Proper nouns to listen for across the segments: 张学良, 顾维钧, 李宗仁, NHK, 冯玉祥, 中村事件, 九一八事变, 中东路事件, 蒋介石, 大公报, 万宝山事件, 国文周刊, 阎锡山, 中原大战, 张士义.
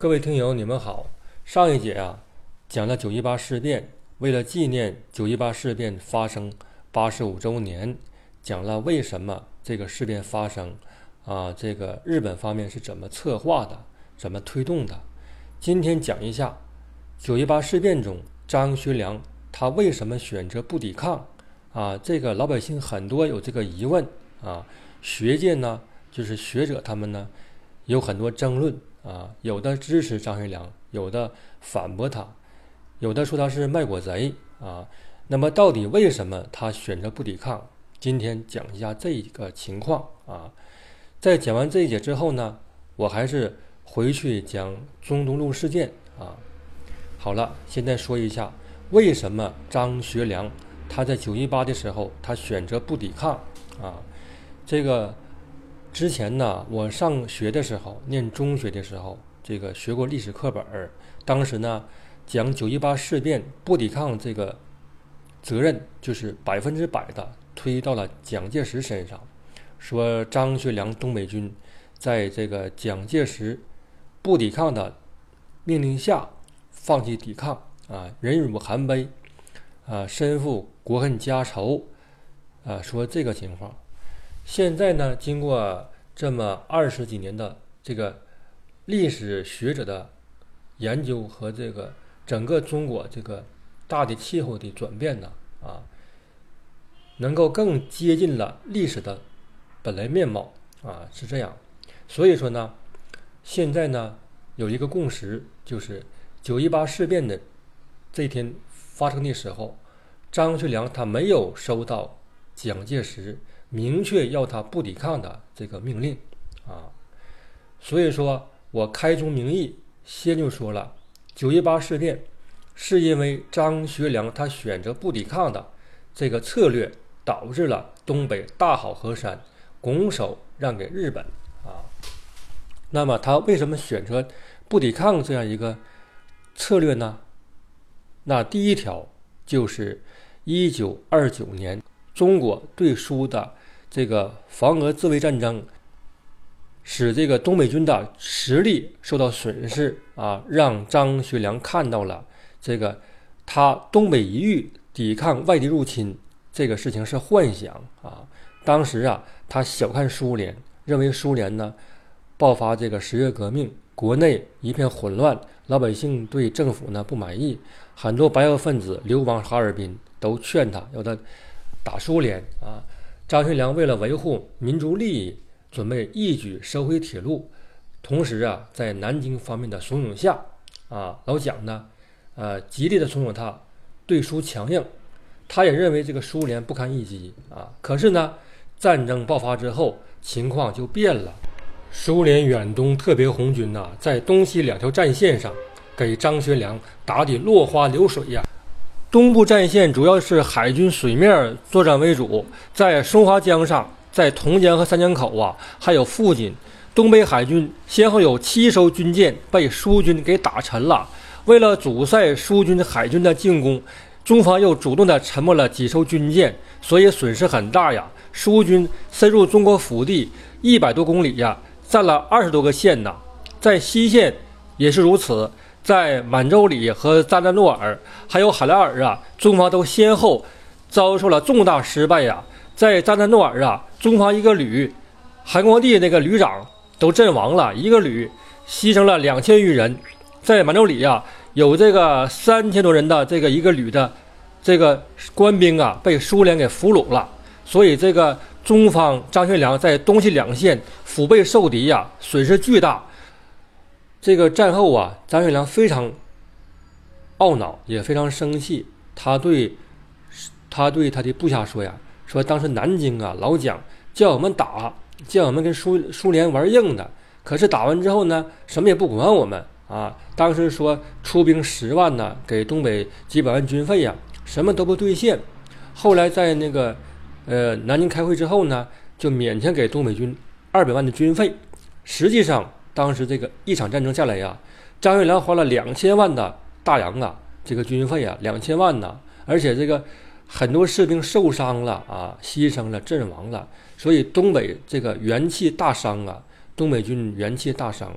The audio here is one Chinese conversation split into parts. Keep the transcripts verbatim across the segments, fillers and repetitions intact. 各位听友，你们好。上一节啊，讲了九一八事变，为了纪念九一八事变发生八十五周年，讲了为什么这个事变发生啊，这个日本方面是怎么策划的，怎么推动的。今天讲一下九一八事变中张学良他为什么选择不抵抗啊？这个老百姓很多有这个疑问啊，学界呢，就是学者他们呢，有很多争论。啊，有的支持张学良，有的反驳他，有的说他是卖国贼啊。那么到底为什么他选择不抵抗？今天讲一下这个情况啊。在讲完这一节之后呢，我还是回去讲中东路事件啊。好了，现在说一下为什么张学良他在九一八的时候他选择不抵抗啊？这个。之前呢，我上学的时候，念中学的时候，这个学过历史课本儿。当时呢，讲九一八事变不抵抗这个责任，就是百分之百的推到了蒋介石身上。说张学良东北军在这个蒋介石不抵抗的命令下放弃抵抗啊，忍辱含悲啊，身负国恨家仇啊，说这个情况。现在呢，经过这么二十几年的这个历史学者的研究和这个整个中国这个大的气候的转变呢，啊，能够更接近了历史的本来面貌啊，是这样。所以说呢，现在呢有一个共识，就是九一八事变的这一天发生的时候，张学良他没有收到蒋介石明确要他不抵抗的这个命令啊，所以说我开宗明义先就说了，九一八事变是因为张学良他选择不抵抗的这个策略导致了东北大好河山拱手让给日本啊。那么他为什么选择不抵抗这样一个策略呢？那第一条就是一九二九年中国对苏的这个防俄自卫战争，使这个东北军的实力受到损失啊，让张学良看到了这个他东北一隅抵抗外敌入侵这个事情是幻想啊。当时啊，他小看苏联，认为苏联呢爆发这个十月革命，国内一片混乱，老百姓对政府呢不满意，很多白俄分子流亡哈尔滨，都劝他要他打苏联啊。张学良为了维护民族利益，准备一举收回铁路，同时啊，在南京方面的怂恿下啊，老蒋呢，呃，极力的怂恿他对苏强硬，他也认为这个苏联不堪一击啊。可是呢，战争爆发之后，情况就变了，苏联远东特别红军呐、啊，在东西两条战线上，给张学良打得落花流水呀、啊。东部战线主要是海军水面作战为主，在松花江上，在同江和三江口啊，还有附近，东北海军先后有七艘军舰被苏军给打沉了。为了阻塞苏军海军的进攻，中方又主动的沉没了几艘军舰，所以损失很大呀。苏军深入中国腹地一百多公里呀，占了二十多个县呐，在西线也是如此。在满洲里和扎赞诺尔还有海拉尔啊，中方都先后遭受了重大失败呀、啊。在扎赞诺尔啊，中方一个旅，韩光第那个旅长都阵亡了，一个旅牺牲了两千余人。在满洲里啊，有这个三千多人的这个一个旅的这个官兵啊，被苏联给俘虏了。所以这个中方张学良在东西两线腹背受敌呀、啊，损失巨大。这个战后啊，张学良非常懊恼，也非常生气。他对，他对他的部下说呀：“说当时南京啊，老蒋叫我们打，叫我们跟苏苏联玩硬的。可是打完之后呢，什么也不管我们啊。当时说出兵十万呢，给东北几百万军费呀，什么都不兑现。后来在那个呃南京开会之后呢，就勉强给东北军二百万的军费，实际上。”当时这个一场战争下来呀、啊，张学良花了两千万的大洋啊，这个军费啊，两千万呢，而且这个很多士兵受伤了啊，牺牲了，阵亡了，所以东北这个元气大伤啊，东北军元气大伤。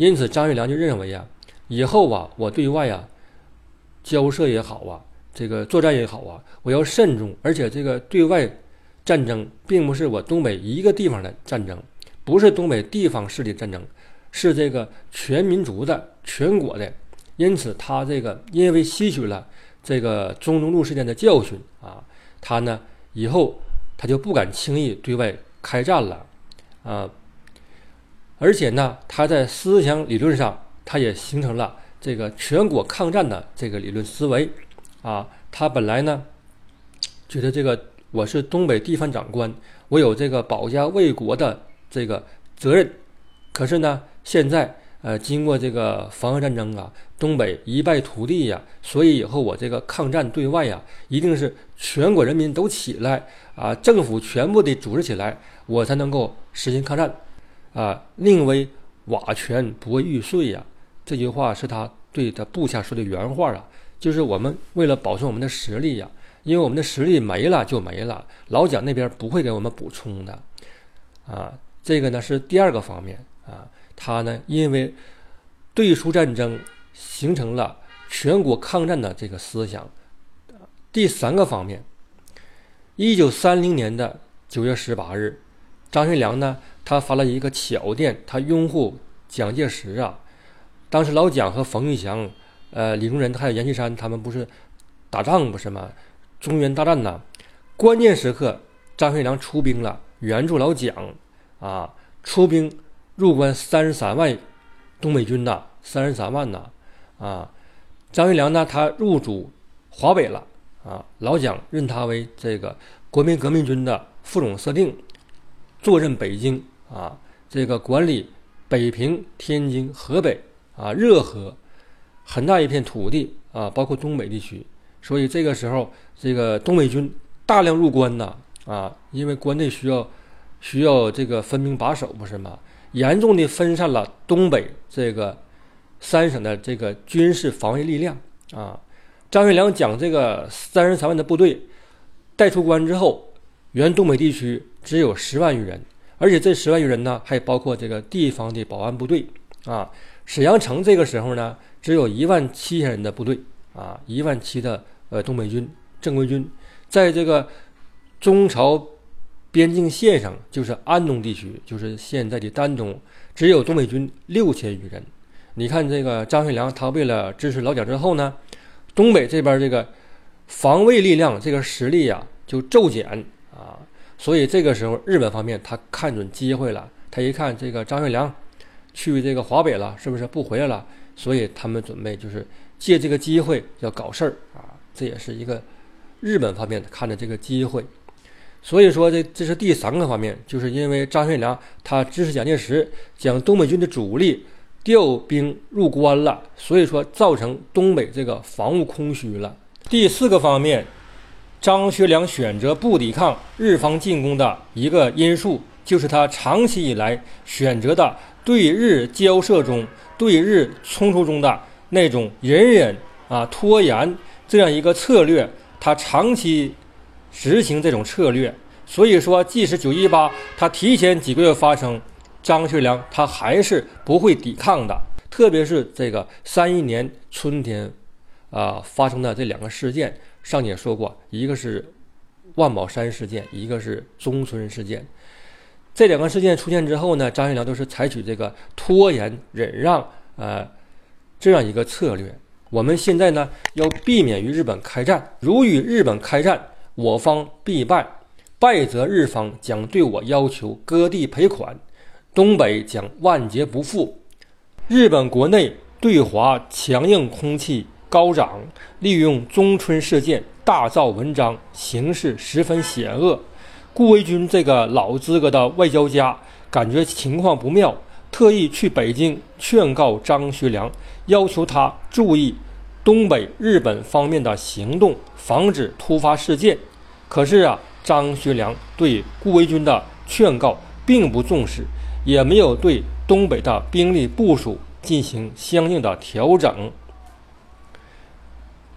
因此张学良就认为啊，以后啊我对外啊交涉也好啊，这个作战也好啊，我要慎重，而且这个对外战争并不是我东北一个地方的战争，不是东北地方势力战争，是这个全民族的、全国的。因此他这个因为吸取了这个中东路事件的教训啊，他呢以后他就不敢轻易对外开战了啊。而且呢，他在思想理论上他也形成了这个全国抗战的这个理论思维啊。他本来呢觉得这个我是东北地方长官，我有这个保家卫国的这个责任，可是呢现在呃经过这个防俄战争啊，东北一败涂地呀、啊、所以以后我这个抗战对外呀、啊、一定是全国人民都起来啊，政府全部得组织起来，我才能够实行抗战啊。宁为瓦全不为玉碎呀、啊、这句话是他对他部下说的原话啊，就是我们为了保存我们的实力呀、啊、因为我们的实力没了就没了，老蒋那边不会给我们补充的啊。这个呢是第二个方面啊，他呢因为对苏战争形成了全国抗战的这个思想。第三个方面，一九三零年的九月十八日，张学良呢他发了一个巧电，他拥护蒋介石啊。当时老蒋和冯玉祥呃李宗仁还有阎锡山他们不是打仗不是吗，中原大战呢，关键时刻张学良出兵了，援助老蒋啊，出兵入关三十三万东北军呐，三十三万呐啊。张学良呢他入主华北了啊，老蒋任他为这个国民革命军的副总司令，坐镇北京啊，这个管理北平、天津、河北啊、热河很大一片土地啊，包括东北地区。所以这个时候这个东北军大量入关呐啊，因为关内需要需要这个分兵把守不是吗，严重的分散了东北这个三省的这个军事防卫力量啊。张学良将这个三十三万的部队带出关之后，原东北地区只有十万余人，而且这十万余人呢还包括这个地方的保安部队啊。沈阳城这个时候呢只有一万七千人的部队啊，一万七的呃东北军正规军，在这个中朝边境线上，就是安东地区，就是现在的丹东，只有东北军六千余人。你看这个张学良他为了支持老蒋之后呢，东北这边这个防卫力量这个实力啊就骤减啊。所以这个时候日本方面他看准机会了，他一看这个张学良去这个华北了，是不是不回来了？所以他们准备就是借这个机会要搞事儿啊，这也是一个日本方面看的这个机会。所以说这这是第三个方面，就是因为张学良他支持蒋介石，将东北军的主力调兵入关了，所以说造成东北这个防务空虚了。第四个方面，张学良选择不抵抗日方进攻的一个因素，就是他长期以来选择的对日交涉中、对日冲突中的那种隐忍啊、拖延这样一个策略，他长期执行这种策略。所以说即使九一八他提前几个月发生，张学良他还是不会抵抗的。特别是这个三一年春天啊、呃、发生的这两个事件，上节说过，一个是万宝山事件，一个是中村事件。这两个事件出现之后呢，张学良都是采取这个拖延、忍让呃这样一个策略。我们现在呢要避免与日本开战，如与日本开战，我方必败，败则日方将对我要求割地赔款，东北将万劫不复。日本国内对华强硬空气高涨，利用中村事件大造文章，形势十分险恶。顾维钧这个老资格的外交家感觉情况不妙，特意去北京劝告张学良，要求他注意东北日本方面的行动，防止突发事件。可是啊，张学良对顾维钧的劝告并不重视，也没有对东北的兵力部署进行相应的调整。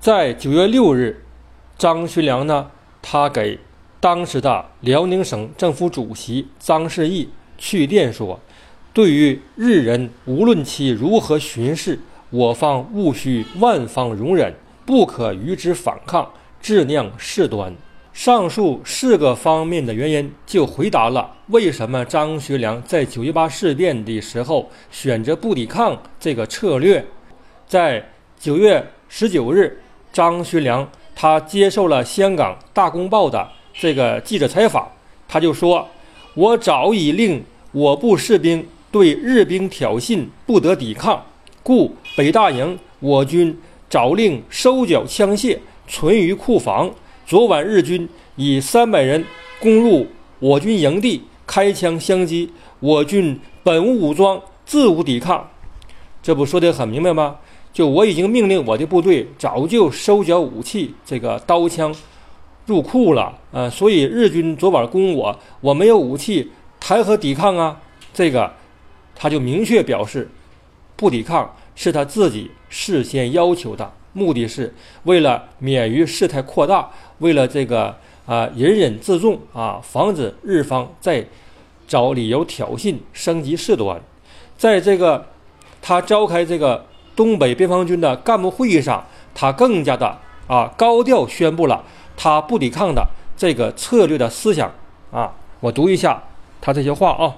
在九月六日，张学良呢他给当时的辽宁省政府主席张士义去电说，对于日人，无论其如何巡视，我方务须万方容忍，不可与之反抗，致酿事端。上述四个方面的原因，就回答了为什么张学良在九一八事变的时候选择不抵抗这个策略。在九月十九日，张学良他接受了香港《大公报》的这个记者采访，他就说：“我早已令我部士兵对日兵挑衅不得抵抗，故北大营我军早令收缴枪械，存于库房。”昨晚日军以三百人攻入我军营地，开枪相击，我军本无武装，自无抵抗。这不说得很明白吗？就我已经命令我的部队早就收缴武器，这个刀枪入库了，呃，所以日军昨晚攻我，我没有武器，谈何抵抗啊？这个他就明确表示，不抵抗是他自己事先要求的。目的是为了免于事态扩大，为了这个啊、呃、隐忍自重啊，防止日方再找理由挑衅升级事端。在这个他召开这个东北边防军的干部会议上，他更加的啊高调宣布了他不抵抗的这个策略的思想啊。我读一下他这些话啊：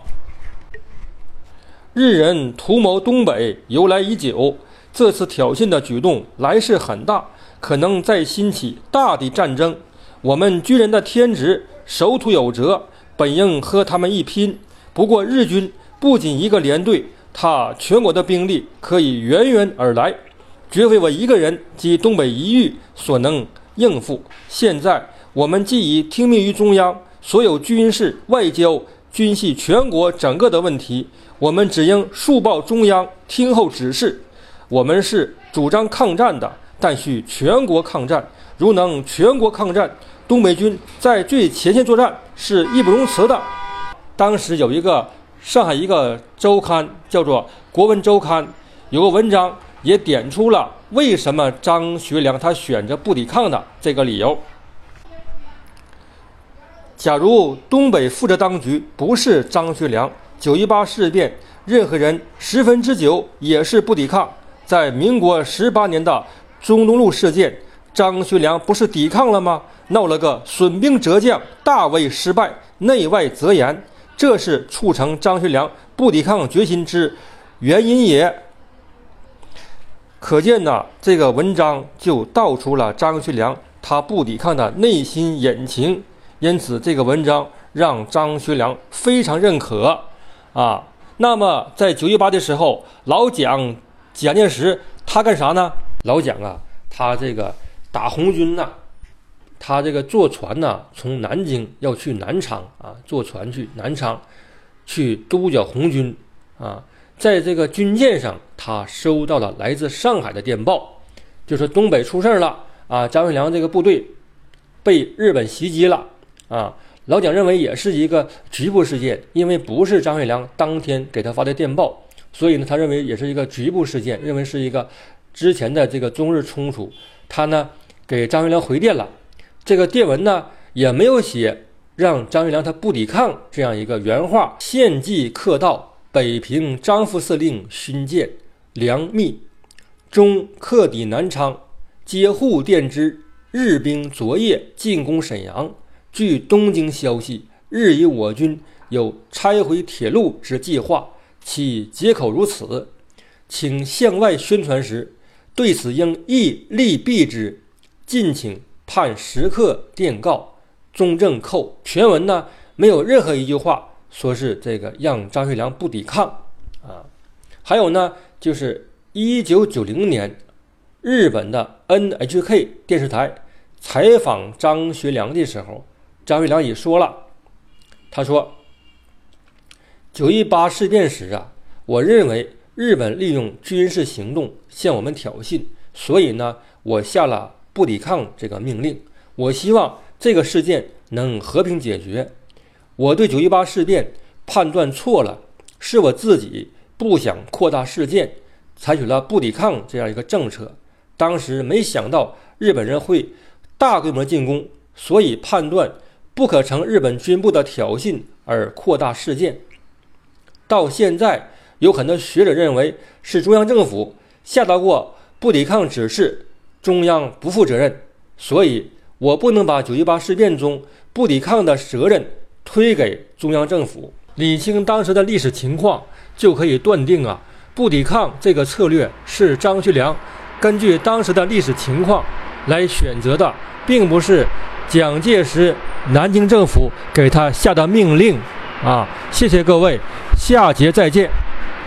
日人图谋东北，由来已久。这次挑衅的举动来势很大，可能再兴起大的战争。我们军人的天职守土有责，本应和他们一拼。不过日军不仅一个连队，他全国的兵力可以源源而来，绝非我一个人及东北一隅所能应付。现在我们既已听命于中央，所有军事、外交、军系全国整个的问题，我们只应速报中央，听候指示。我们是主张抗战的，但需全国抗战。如能全国抗战，东北军在最前线作战是义不容辞的。当时有一个上海一个周刊叫做《国文周刊》，有个文章也点出了为什么张学良他选择不抵抗的这个理由。假如东北负责当局不是张学良，九一八事变任何人十分之九也是不抵抗。在民国十八年的中东路事件，张学良不是抵抗了吗？闹了个损兵折将，大为失败，内外折言，这是促成张学良不抵抗决心之原因也。可见呢，这个文章就道出了张学良他不抵抗的内心隐情，因此这个文章让张学良非常认可啊。那么在九一八的时候，老蒋蒋介石他干啥呢？老蒋啊，他这个打红军呐、啊，他这个坐船呐、啊，从南京要去南昌啊，坐船去南昌，去督剿红军啊。在这个军舰上，他收到了来自上海的电报，就说东北出事了啊，张学良这个部队被日本袭击了啊。老蒋认为也是一个局部事件，因为不是张学良当天给他发的电报。所以呢，他认为也是一个局部事件，认为是一个之前的这个中日冲突。他呢给张学良回电了，这个电文呢也没有写让张学良他不抵抗这样一个原话。献计刻到北平张副司令勋舰梁密，中克抵南昌，接沪电之日兵昨夜进攻沈阳。据东京消息，日以我军有拆毁铁路之计划。其借口如此，请向外宣传时，对此应亦力避之。敬请判时刻电告中正寇。全文呢没有任何一句话说是这个让张学良不抵抗啊。还有呢，就是一九九零年，日本的 N H K 电视台采访张学良的时候，张学良也说了，他说。九一八事变时啊，我认为日本利用军事行动向我们挑衅，所以呢，我下了不抵抗这个命令。我希望这个事件能和平解决。我对九一八事变判断错了，是我自己不想扩大事件，采取了不抵抗这样一个政策。当时没想到日本人会大规模进攻，所以判断不可乘日本军部的挑衅而扩大事件。到现在有很多学者认为是中央政府下达过不抵抗指示，中央不负责任，所以我不能把九一八事变中不抵抗的责任推给中央政府。理清当时的历史情况，就可以断定啊，不抵抗这个策略是张学良根据当时的历史情况来选择的，并不是蒋介石南京政府给他下的命令啊。谢谢各位，下节再见。